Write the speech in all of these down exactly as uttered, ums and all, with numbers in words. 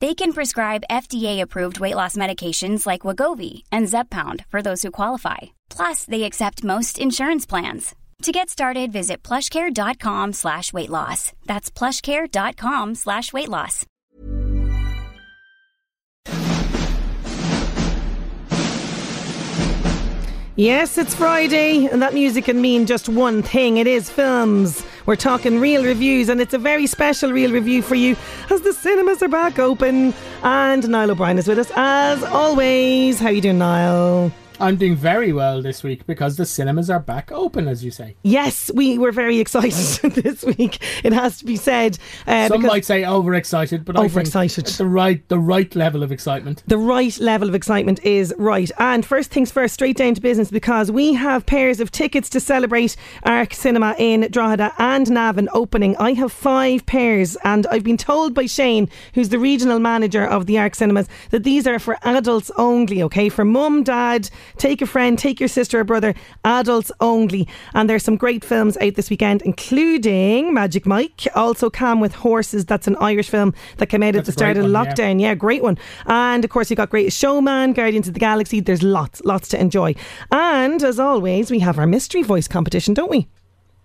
They can prescribe F D A-approved weight loss medications like Wegovy and Zepbound for those who qualify. Plus, they accept most insurance plans. To get started, visit plushcare.com slash weight loss. That's plushcare.com slash weight loss. Yes, it's Friday, and that music can mean just one thing. It is films. We're talking real reviews, and it's a very special real review for you as the cinemas are back open. And Niall O'Brien is with us as always. How are you doing, Niall? I'm doing very well this week because the cinemas are back open, as you say. Yes, we were very excited this week, it has to be said. Uh, Some might say overexcited, but overexcited. I think the right, the right level of excitement. The right level of excitement is right. And first things first, straight down to business, because we have pairs of tickets to celebrate Arc Cinema in Drogheda and Navan opening. I have five pairs, and I've been told by Shane, who's the regional manager of the Arc Cinemas, that these are for adults only, okay? For mum, dad, take a friend, take your sister or brother, adults only. And there's some great films out this weekend, including Magic Mike, also Calm With Horses. That's an Irish film that came out that's at the start of one, lockdown. Yeah. yeah, great one. And of course, you've got Greatest Showman, Guardians of the Galaxy. There's lots, lots to enjoy. And as always, we have our mystery voice competition, don't we?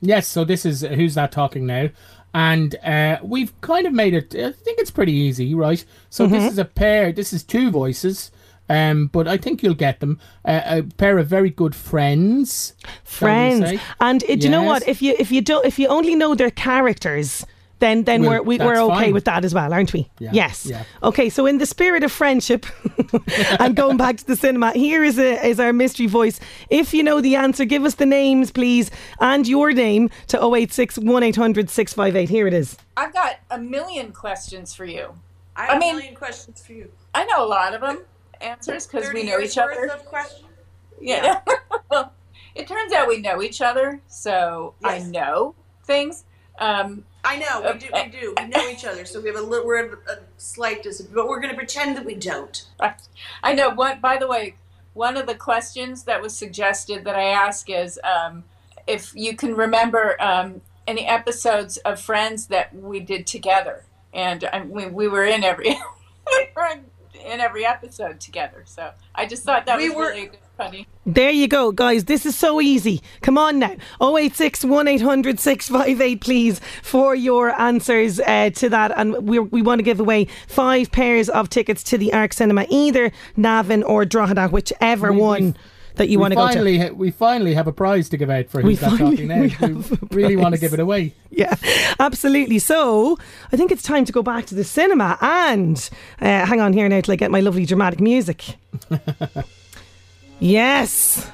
Yes, so this is Who's That Talking Now? And uh, we've kind of made it, I think it's pretty easy, right? So mm-hmm. this is a pair, this is two voices. Um, but I think you'll get them. Uh, a pair of very good friends. Friends, and uh, do yes. you know what? If you if you don't if you only know their characters, then then we'll, we're we, we're okay fine. with that as well, aren't we? Yeah. Yes. Yeah. Okay. So in the spirit of friendship, and going back to the cinema, here is a is our mystery voice. If you know the answer, give us the names, please, and your name to oh eight six, one eight hundred, six five eight. Here it is. I've got a million questions for you. I have I mean, a million questions for you. I know a lot of them. Answers because we know each other. Yeah, yeah. It turns out we know each other, so yes. I know things. Um, I know we do. We do. We know each other, so we have a little. We're at a slight disadvantage, but we're going to pretend that we don't. I, I know. What? By the way, one of the questions that was suggested that I ask is um, if you can remember um, any episodes of Friends that we did together, and I mean, we were in every. in every episode together. So I just thought that we was were, really funny. There you go, guys. This is so easy. Come on now. oh eight six, one eight hundred, six five eight, please, for your answers uh, to that. And we we want to give away five pairs of tickets to the Arc Cinema, either Navan or Drogheda, whichever we, one that you want to go to. Ha- we finally have a prize to give out for Who's That Talking Now. We, we really want to give it away. Yeah, absolutely. So I think it's time to go back to the cinema and uh, hang on here now till I get my lovely dramatic music. Yes.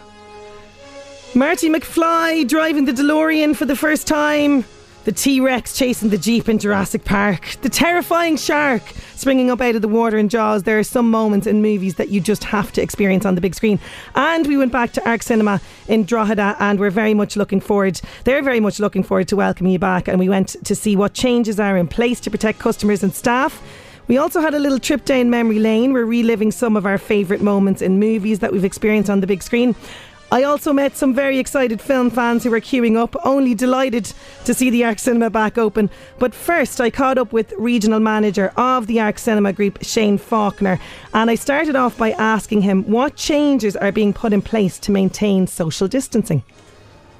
Marty McFly driving the DeLorean for the first time. The T-Rex chasing the Jeep in Jurassic Park. The terrifying shark springing up out of the water in Jaws. There are some moments in movies that you just have to experience on the big screen. And we went back to Arc Cinema in Drogheda, and we're very much looking forward, they're very much looking forward to welcoming you back. And we went to see what changes are in place to protect customers and staff. We also had a little trip down memory lane. We're reliving some of our favourite moments in movies that we've experienced on the big screen. I also met some very excited film fans who were queuing up, only delighted to see the Arc Cinema back open. But first, I caught up with regional manager of the Arc Cinema Group, Shane Faulkner, and I started off by asking him what changes are being put in place to maintain social distancing.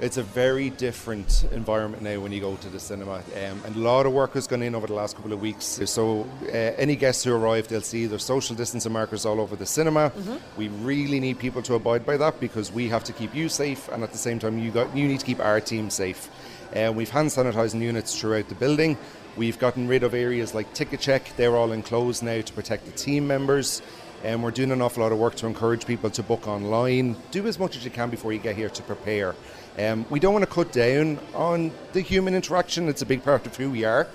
It's a very different environment now when you go to the cinema, um, and a lot of work has gone in over the last couple of weeks. So uh, any guests who arrive, they'll see there's social distancing markers all over the cinema. Mm-hmm. We really need people to abide by that because we have to keep you safe, and at the same time you got you need to keep our team safe. Uh, we've hand sanitizing units throughout the building. We've gotten rid of areas like ticket check. They're all enclosed now to protect the team members. And um, we're doing an awful lot of work to encourage people to book online. Do as much as you can before you get here to prepare. Um, we don't want to cut down on the human interaction. It's a big part of who we are.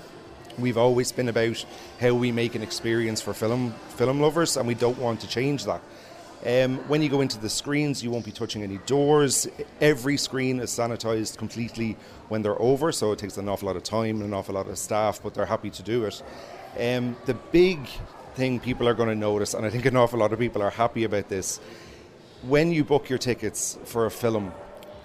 We've always been about how we make an experience for film film lovers, and we don't want to change that. Um, when you go into the screens, you won't be touching any doors. Every screen is sanitized completely when they're over, so it takes an awful lot of time and an awful lot of staff, but they're happy to do it. Um, the big thing people are going to notice, and I think an awful lot of people are happy about this, when you book your tickets for a film,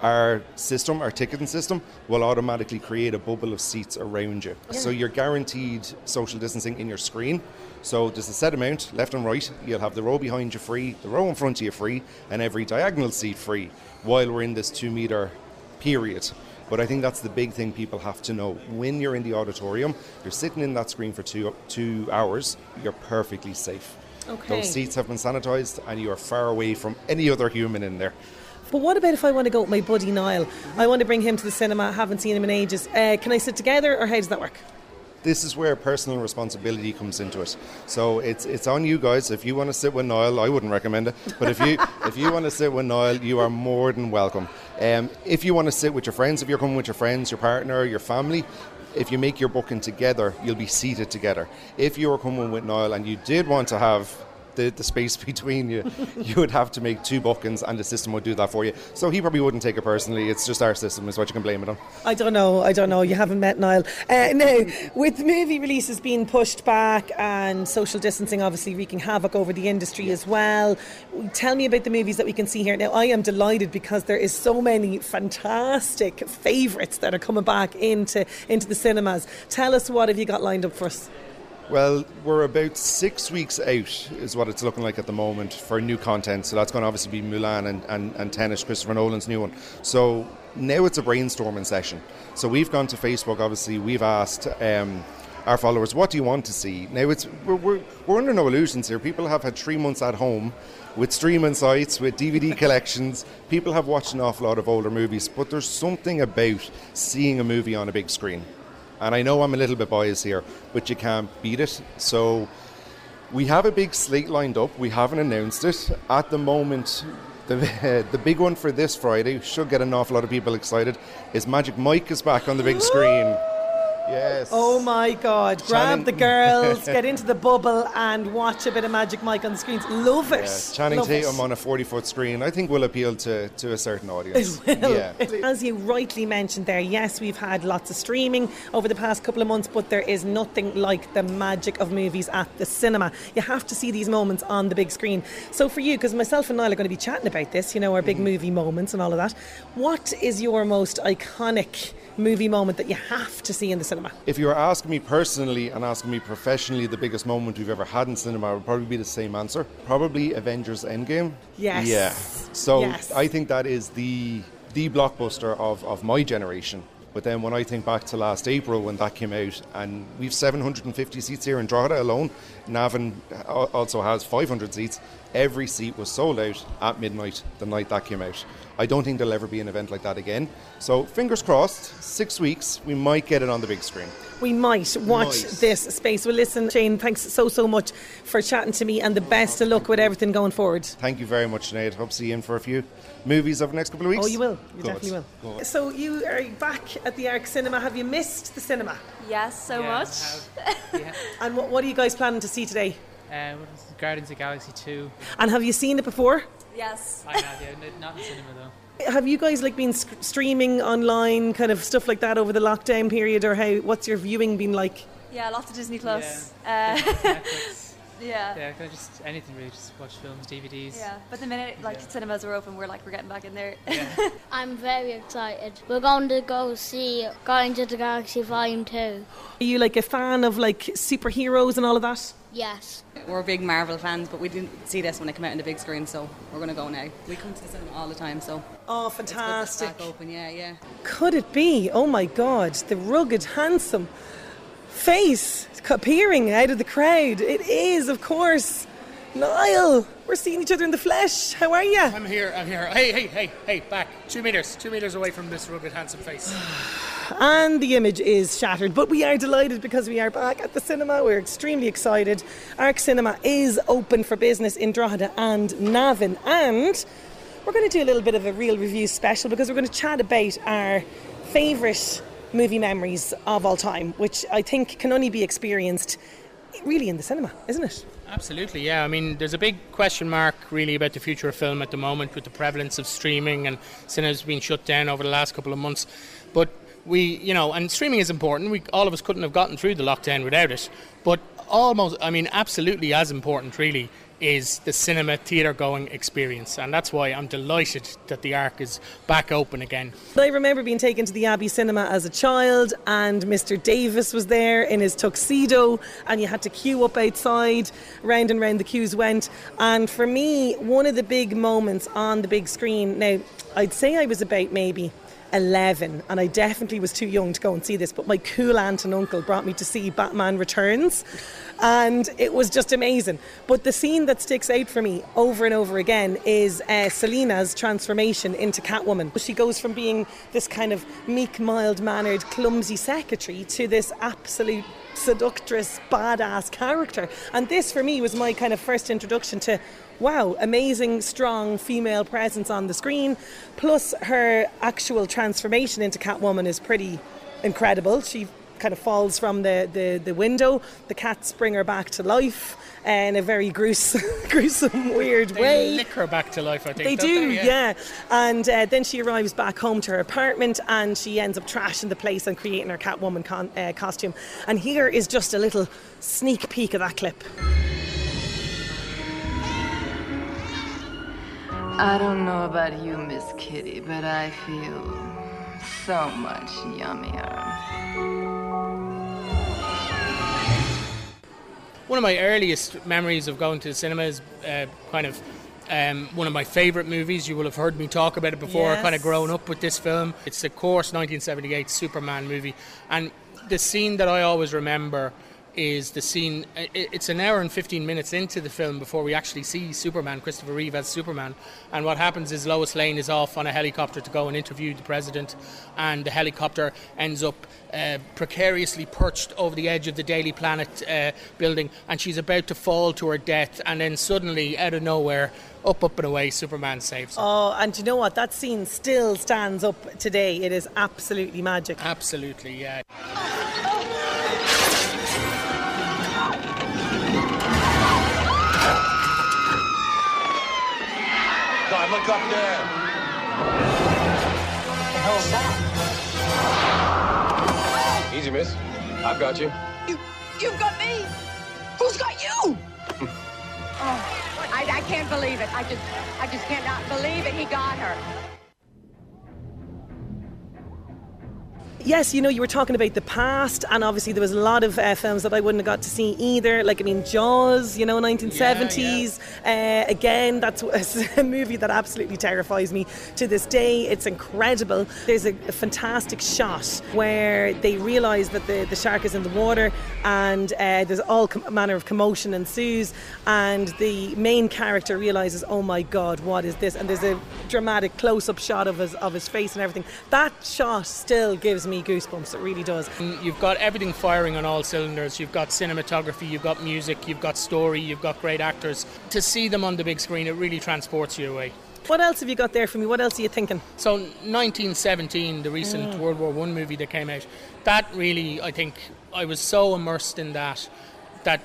our system, our ticketing system, will automatically create a bubble of seats around you. Yeah. So you're guaranteed social distancing in your screen. So there's a set amount, left and right. You'll have the row behind you free, the row in front of you free, and every diagonal seat free while we're in this two-metre period. But I think that's the big thing people have to know. When you're in the auditorium, you're sitting in that screen for two, two hours, you're perfectly safe. Okay. Those seats have been sanitised and you are far away from any other human in there. But what about if I want to go with my buddy Niall? I want to bring him to the cinema, I haven't seen him in ages. Uh, can I sit together, or how does that work? This is where personal responsibility comes into it. So it's it's on you guys. If you want to sit with Niall, I wouldn't recommend it. But if you if you want to sit with Niall, you are more than welcome. Um, if you want to sit with your friends, if you're coming with your friends, your partner, your family, if you make your booking together, you'll be seated together. If you were coming with Niall and you did want to have The, the space between you, you would have to make two bookings, and the system would do that for you. So he probably wouldn't take it personally. It's just our system is what you can blame it on. I don't know. I don't know. You haven't met Niall. Uh, now, with movie releases being pushed back and social distancing obviously wreaking havoc over the industry yeah. as well, tell me about the movies that we can see here. Now, I am delighted because there is so many fantastic favourites that are coming back into, into the cinemas. Tell us, what have you got lined up for us? Well, we're about six weeks out is what it's looking like at the moment for new content. So that's going to obviously be Mulan and, and, and Tenet, Christopher Nolan's new one. So now it's a brainstorming session. So we've gone to Facebook, obviously. We've asked um, our followers, what do you want to see? Now, it's we're, we're, we're under no illusions here. People have had three months at home with streaming sites, with D V D collections. People have watched an awful lot of older movies. But there's something about seeing a movie on a big screen. And I know I'm a little bit biased here, but you can't beat it. So we have a big slate lined up. We haven't announced it. At the moment, the, uh, the big one for this Friday, should get an awful lot of people excited, is Magic Mike is back on the big screen. Yes. Oh my God. Grab Channing- the girls, get into the bubble and watch a bit of Magic Mike on the screens. Love it. Yeah, Channing Love Tatum it. on a forty-foot screen, I think, will appeal to, to a certain audience. It will. Yeah. As you rightly mentioned there, yes, we've had lots of streaming over the past couple of months, but there is nothing like the magic of movies at the cinema. You have to see these moments on the big screen. So for you, because myself and Niall are going to be chatting about this, you know, our big mm-hmm. movie moments and all of that, what is your most iconic movie moment that you have to see in the cinema? If you were asking me personally and asking me professionally the biggest moment we've ever had in cinema, it would probably be the same answer. Probably Avengers Endgame. Yes. Yeah. So yes. I think that is the the blockbuster of, of my generation. But then when I think back to last April when that came out, and we've seven hundred fifty seats here in Drogheda alone. Navan also has five hundred seats. Every seat was sold out at midnight the night that came out. I don't think there'll ever be an event like that again. So fingers crossed, six weeks, we might get it on the big screen. We might watch nice. this space. Well, listen, Shane, thanks so, so much for chatting to me, and the best of luck with everything going forward. Thank you very much, Sinead. Hope to see you in for a few movies over the next couple of weeks. Oh, you will. You Go definitely will. Go so you are back at the Arc Cinema. Have you missed the cinema? Yes, so yeah, much. Have, yeah. And what, what are you guys planning to see today? Uh, Guardians of the Galaxy two. And have you seen it before? Yes. I have, yeah. Not in cinema, though. Have you guys like been sc- streaming online, kind of stuff like that over the lockdown period, or how? What's your viewing been like? Yeah, lots of Disney Plus. Yeah. Uh, Netflix. Yeah. Yeah, kind of just anything really, just watch films, D V Ds. Yeah, but the minute like yeah. cinemas are open, we're like we're getting back in there. Yeah. I'm very excited. We're going to go see Guardians of the Galaxy Volume two. Are you like a fan of like superheroes and all of that? Yes. We're big Marvel fans, but we didn't see this when it came out on the big screen, so we're going to go now. We come to the cinema all the time, so... Oh, fantastic. It's back open, yeah, yeah. Could it be? Oh, my God. The rugged, handsome face appearing out of the crowd. It is, of course. Niall, we're seeing each other in the flesh. How are you? I'm here, I'm here. Hey, hey, hey, hey, back. Two metres. Two metres away from this rugged, handsome face. and the image is shattered. But we are delighted because we are back at the cinema. We're extremely excited. Arc Cinema is open for business in Drogheda and Navan, and we're going to do a little bit of a Real Review special because we're going to chat about our favourite movie memories of all time, which I think can only be experienced really in the cinema, isn't it? Absolutely, yeah. I mean, there's a big question mark really about the future of film at the moment with the prevalence of streaming, and cinemas being shut down over the last couple of months. But we, you know, and streaming is important. We, all of us couldn't have gotten through the lockdown without it. But almost, I mean, absolutely as important really is the cinema theatre going experience, and that's why I'm delighted that the Arc is back open again. I remember being taken to the Abbey Cinema as a child, and Mister Davis was there in his tuxedo, and you had to queue up outside. Round and round the queues went, and for me, one of the big moments on the big screen, now I'd say I was about maybe eleven, and I definitely was too young to go and see this, but my cool aunt and uncle brought me to see Batman Returns, and it was just amazing. But the scene that sticks out for me over and over again is uh, Selina's transformation into Catwoman. She goes from being this kind of meek, mild-mannered, clumsy secretary to this absolute seductress, badass character. And this for me was my kind of first introduction to, wow, amazing, strong female presence on the screen. Plus her actual transformation into Catwoman is pretty incredible. She kind of falls from the, the, the window. The cats bring her back to life in a very gruesome, gruesome weird they way. They lick her back to life, I think. They do, they? Yeah. yeah. And uh, then she arrives back home to her apartment, and she ends up trashing the place and creating her Catwoman con- uh, costume. And here is just a little sneak peek of that clip. I don't know about you, Miss Kitty, but I feel so much yummier. One of my earliest memories of going to the cinema is uh, kind of um, one of my favourite movies. You will have heard me talk about it before. Yes. I kind of grown up with this film. It's the course nineteen seventy-eight Superman movie. And the scene that I always remember is the scene, it's an hour and fifteen minutes into the film before we actually see Superman, Christopher Reeve as Superman, and what happens is Lois Lane is off on a helicopter to go and interview the president, and the helicopter ends up uh, precariously perched over the edge of the Daily Planet uh, building, and she's about to fall to her death, and then suddenly, out of nowhere, up, up and away, Superman saves her. Oh, and you know what? That scene still stands up today. It is absolutely magic. Absolutely, yeah. Look up there. What the hell's that? Easy, miss. I've got you. You, you've got me. Who's got you? oh, I, I can't believe it. I just, I just cannot believe it. He got her. Yes, you know, you were talking about the past, and obviously there was a lot of uh, films that I wouldn't have got to see either. Like, I mean, Jaws, you know, nineteen seventies. Yeah, yeah. Uh, again, that's a movie that absolutely terrifies me to this day. It's incredible. There's a, a fantastic shot where they realise that the, the shark is in the water, and uh, there's all com- manner of commotion ensues, and the main character realises, oh my God, what is this? And there's a dramatic close-up shot of his, of his face and everything. That shot still gives me goosebumps, it really does. You've got everything firing on all cylinders. You've got cinematography, you've got music, you've got story, you've got great actors. To see them on the big screen, it really transports you away. What else have you got there for me? What else are you thinking? So nineteen seventeen, the recent mm. World War One movie that came out, that really, I think, I was so immersed in that, that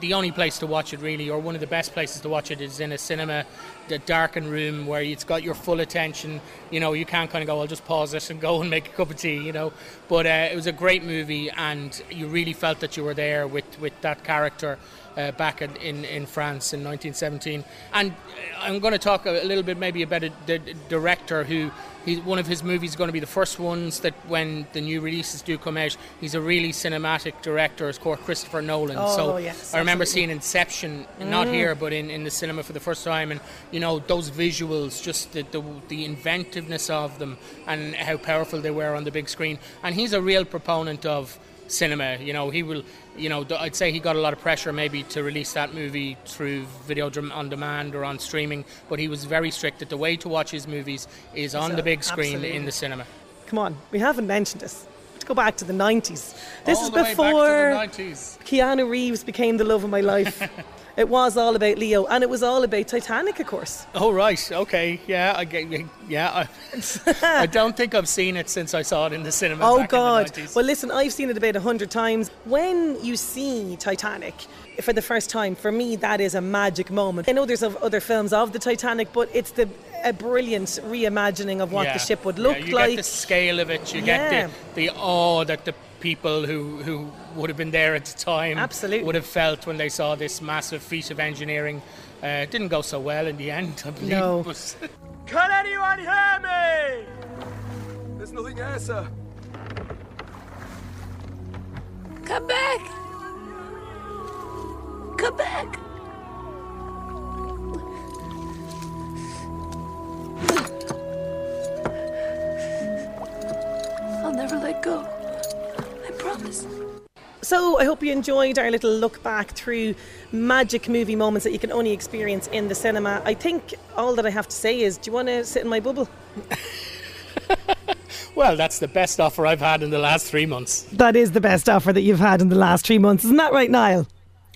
the only place to watch it really, or one of the best places to watch it, is in a cinema, the darkened room where it's got your full attention. You know, you can't kind of go, I'll just pause this and go and make a cup of tea, you know. But uh, it was a great movie, and you really felt that you were there with, with that character uh, back in, in, in France in nineteen seventeen. And I'm going to talk a little bit maybe about a, the, the director who, he, one of his movies is going to be the first ones that when the new releases do come out, he's a really cinematic director. It's called Christopher Nolan. Oh, so yes, I remember absolutely. seeing Inception, not mm. here, but in, in the cinema for the first time. And, you know, those visuals, just the, the, the inventiveness of them and how powerful they were on the big screen. And he's a real proponent of cinema. You know, he will, you know, I'd say he got a lot of pressure maybe to release that movie through video on demand or on streaming, but he was very strict that the way to watch his movies is on so, the big screen absolutely. in the cinema. Come on, we haven't mentioned this. Let's go back to the nineties. This all is the before way back to the nineties. Keanu Reeves became the love of my life. It was all about Leo, and it was all about Titanic, of course. Oh, right. Okay. Yeah. I, yeah. I, I don't think I've seen it since I saw it in the cinema. Oh, back God. In the nineties. Well, listen, I've seen it about a hundred times. When you see Titanic for the first time, for me, that is a magic moment. I know there's other films of the Titanic, but it's the a brilliant reimagining of what yeah. the ship would look yeah, you like. You get the scale of it. You yeah. get the, the awe that the people who... who would have been there at the time. Absolutely. Would have felt when they saw this massive feat of engineering. Uh, it didn't go so well in the end, I believe. No. But can anyone hear me? There's nothing here, sir. Come back! Come back! I'll never let go. I promise. So I hope you enjoyed our little look back through magic movie moments that you can only experience in the cinema. I think all that I have to say is, do you want to sit in my bubble? Well, that's the best offer I've had in the last three months. That is the best offer that you've had in the last three months. Isn't that right, Niall?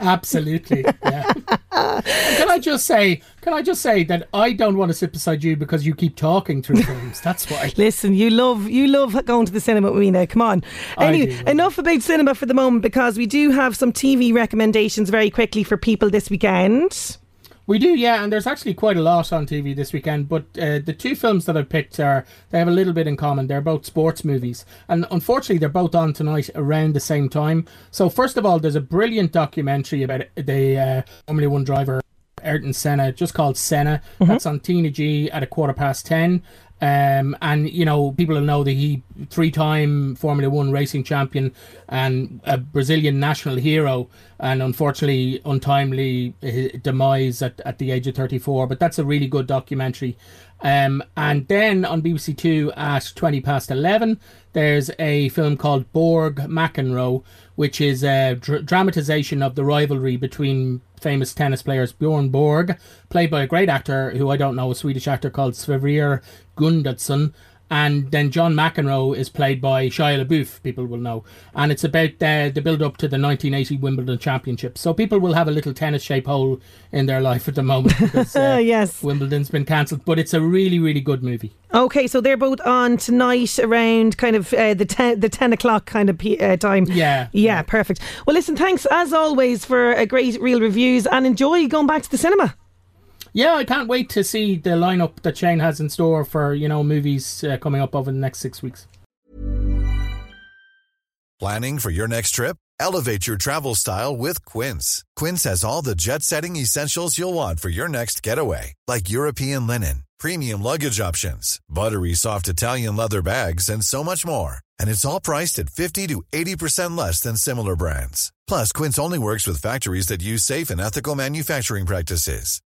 Absolutely, yeah. Can I just say, can I just say that I don't want to sit beside you because you keep talking through films. That's why. Listen, you love you love going to the cinema with me now. Come on. Anyway, enough about cinema for the moment, because we do have some T V recommendations very quickly for people this weekend. We do, yeah, and there's actually quite a lot on T V this weekend, but uh, the two films that I picked are, they have a little bit in common. They're both sports movies, and unfortunately they're both on tonight around the same time. So first of all, there's a brilliant documentary about the uh, Formula One driver Ayrton Senna, just called Senna. Mm-hmm. That's on Tina G at a quarter past ten. Um, and, you know, people will know that he three-time Formula One racing champion and a Brazilian national hero, and unfortunately untimely demise at, at the age of thirty-four. But that's a really good documentary. Um, and then on B B C Two at twenty past eleven, there's a film called Borg McEnroe, which is a dr- dramatisation of the rivalry between famous tennis players Bjorn Borg, played by a great actor who I don't know, a Swedish actor called Sverrir Gundadsson, and then John McEnroe is played by Shia LaBeouf, people will know. And it's about uh, the build-up to the nineteen eighty Wimbledon Championship. So people will have a little tennis-shaped hole in their life at the moment because uh, yes. Wimbledon's been cancelled. But it's a really, really good movie. Okay, so they're both on tonight around kind of uh, the, ten, the ten o'clock kind of p- uh, time. Yeah. Yeah, perfect. Well, listen, thanks as always for a great Real Reviews, and enjoy going back to the cinema. Yeah, I can't wait to see the lineup that Shane has in store for, you know, movies uh, coming up over the next six weeks. Planning for your next trip? Elevate your travel style with Quince. Quince has all the jet-setting essentials you'll want for your next getaway, like European linen, premium luggage options, buttery soft Italian leather bags, and so much more. And it's all priced at fifty to eighty percent less than similar brands. Plus, Quince only works with factories that use safe and ethical manufacturing practices.